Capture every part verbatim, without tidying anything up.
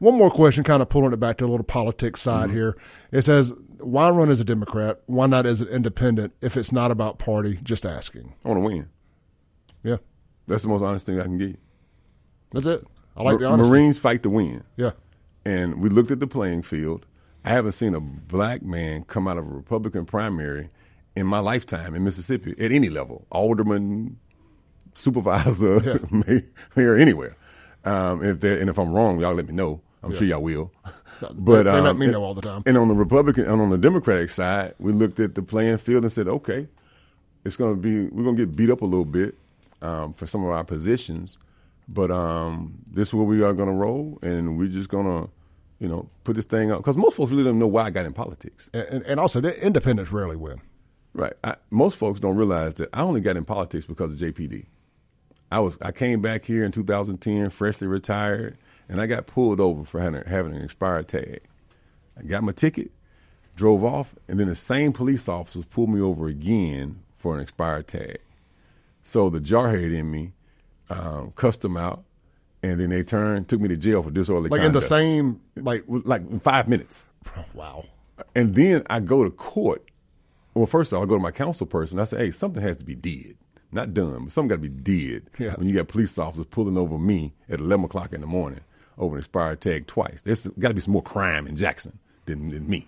One more question, kind of pulling it back to a little politics side mm-hmm. here. It says, why run as a Democrat? Why not as an independent? If it's not about party, just asking. I want to win. Yeah. That's the most honest thing I can give. That's it. I like the honesty. Marines fight to win. Yeah. And we looked at the playing field. I haven't seen a black man come out of a Republican primary in my lifetime in Mississippi at any level, alderman, supervisor, yeah. mayor, anywhere. Um, and, if and if I'm wrong, y'all let me know. I'm yeah. sure y'all will. But they, they um, let me know all the time. And on the Republican and on the Democratic side, we looked at the playing field and said, okay, it's going to be we're going to get beat up a little bit um, for some of our positions, but um, this is where we are going to roll, and we're just going to, you know, put this thing up because most folks really don't know why I got in politics. And, and, and also, the independents rarely win. Right. I, most folks don't realize that I only got in politics because of J P D. I was I came back here in two thousand ten, freshly retired. And I got pulled over for having an expired tag. I got my ticket, drove off, and then the same police officers pulled me over again for an expired tag. So the jarhead in me um, cussed them out, and then they turned, took me to jail for disorderly conduct. Like in the same, like like in five minutes. Wow. And then I go to court. Well, first of all, I go to my counsel person. I say, hey, something has to be did. Not done, but something got to be did yeah. when you got police officers pulling over me at eleven o'clock in the morning. Over an expired tag twice. There's got to be some more crime in Jackson than, than me.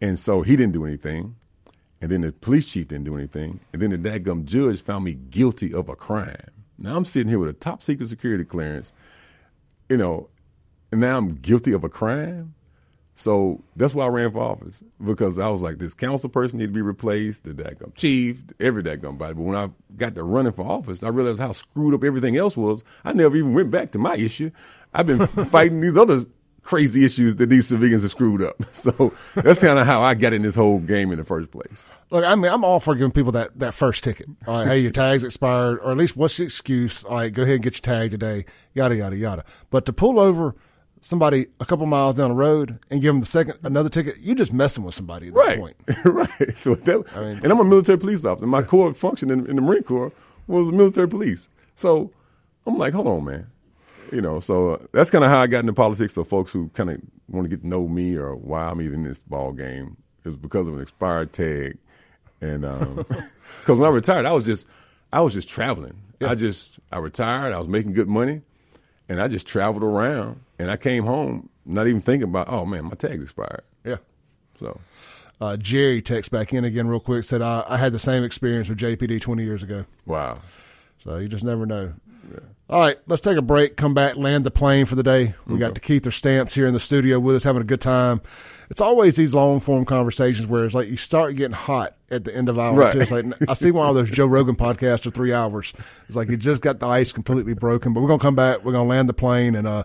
And so he didn't do anything. And then the police chief didn't do anything. And then the dadgum judge found me guilty of a crime. Now I'm sitting here with a top secret security clearance, you know, and now I'm guilty of a crime. So that's why I ran for office, because I was like, this council person needed to be replaced, the dadgum chief, every dadgum body. But when I got to running for office, I realized how screwed up everything else was. I never even went back to my issue. I've been fighting these other crazy issues that these civilians have screwed up. So that's kind of how I got in this whole game in the first place. Look, I mean, I'm all for giving people that, that first ticket. All right, hey, your tag's expired, or at least what's the excuse? All right, go ahead and get your tag today, yada, yada, yada. But to pull over somebody a couple miles down the road and give them the second another ticket, you're just messing with somebody at that right. point. Right. So that, I mean, and I'm a military police officer. My core function in, in the Marine Corps was military police. So I'm like, hold on, man. You know, so uh, that's kind of how I got into politics. So folks who kind of want to get to know me or why I'm even in this ball game is because of an expired tag. And um, because when I retired, I was just I was just traveling. Yeah. I just I retired. I was making good money. And I just traveled around, and I came home not even thinking about, oh, man, my tag's expired. Yeah. So. Uh, Jerry texts back in again real quick, said, I, I had the same experience with J P D twenty years ago. Wow. So you just never know. Yeah. All right, let's take a break, come back, land the plane for the day. We okay. got De'Keither Stamps here in the studio with us, having a good time. It's always these long-form conversations where it's like you start getting hot at the end of hour right. two. It's like, I see one of those Joe Rogan podcasts of three hours. It's like you just got the ice completely broken. But we're going to come back, we're going to land the plane, and uh,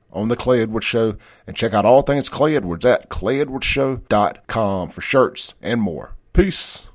on The Clay Edwards Show, and check out all things Clay Edwards at clay edwards show dot com for shirts and more. Peace.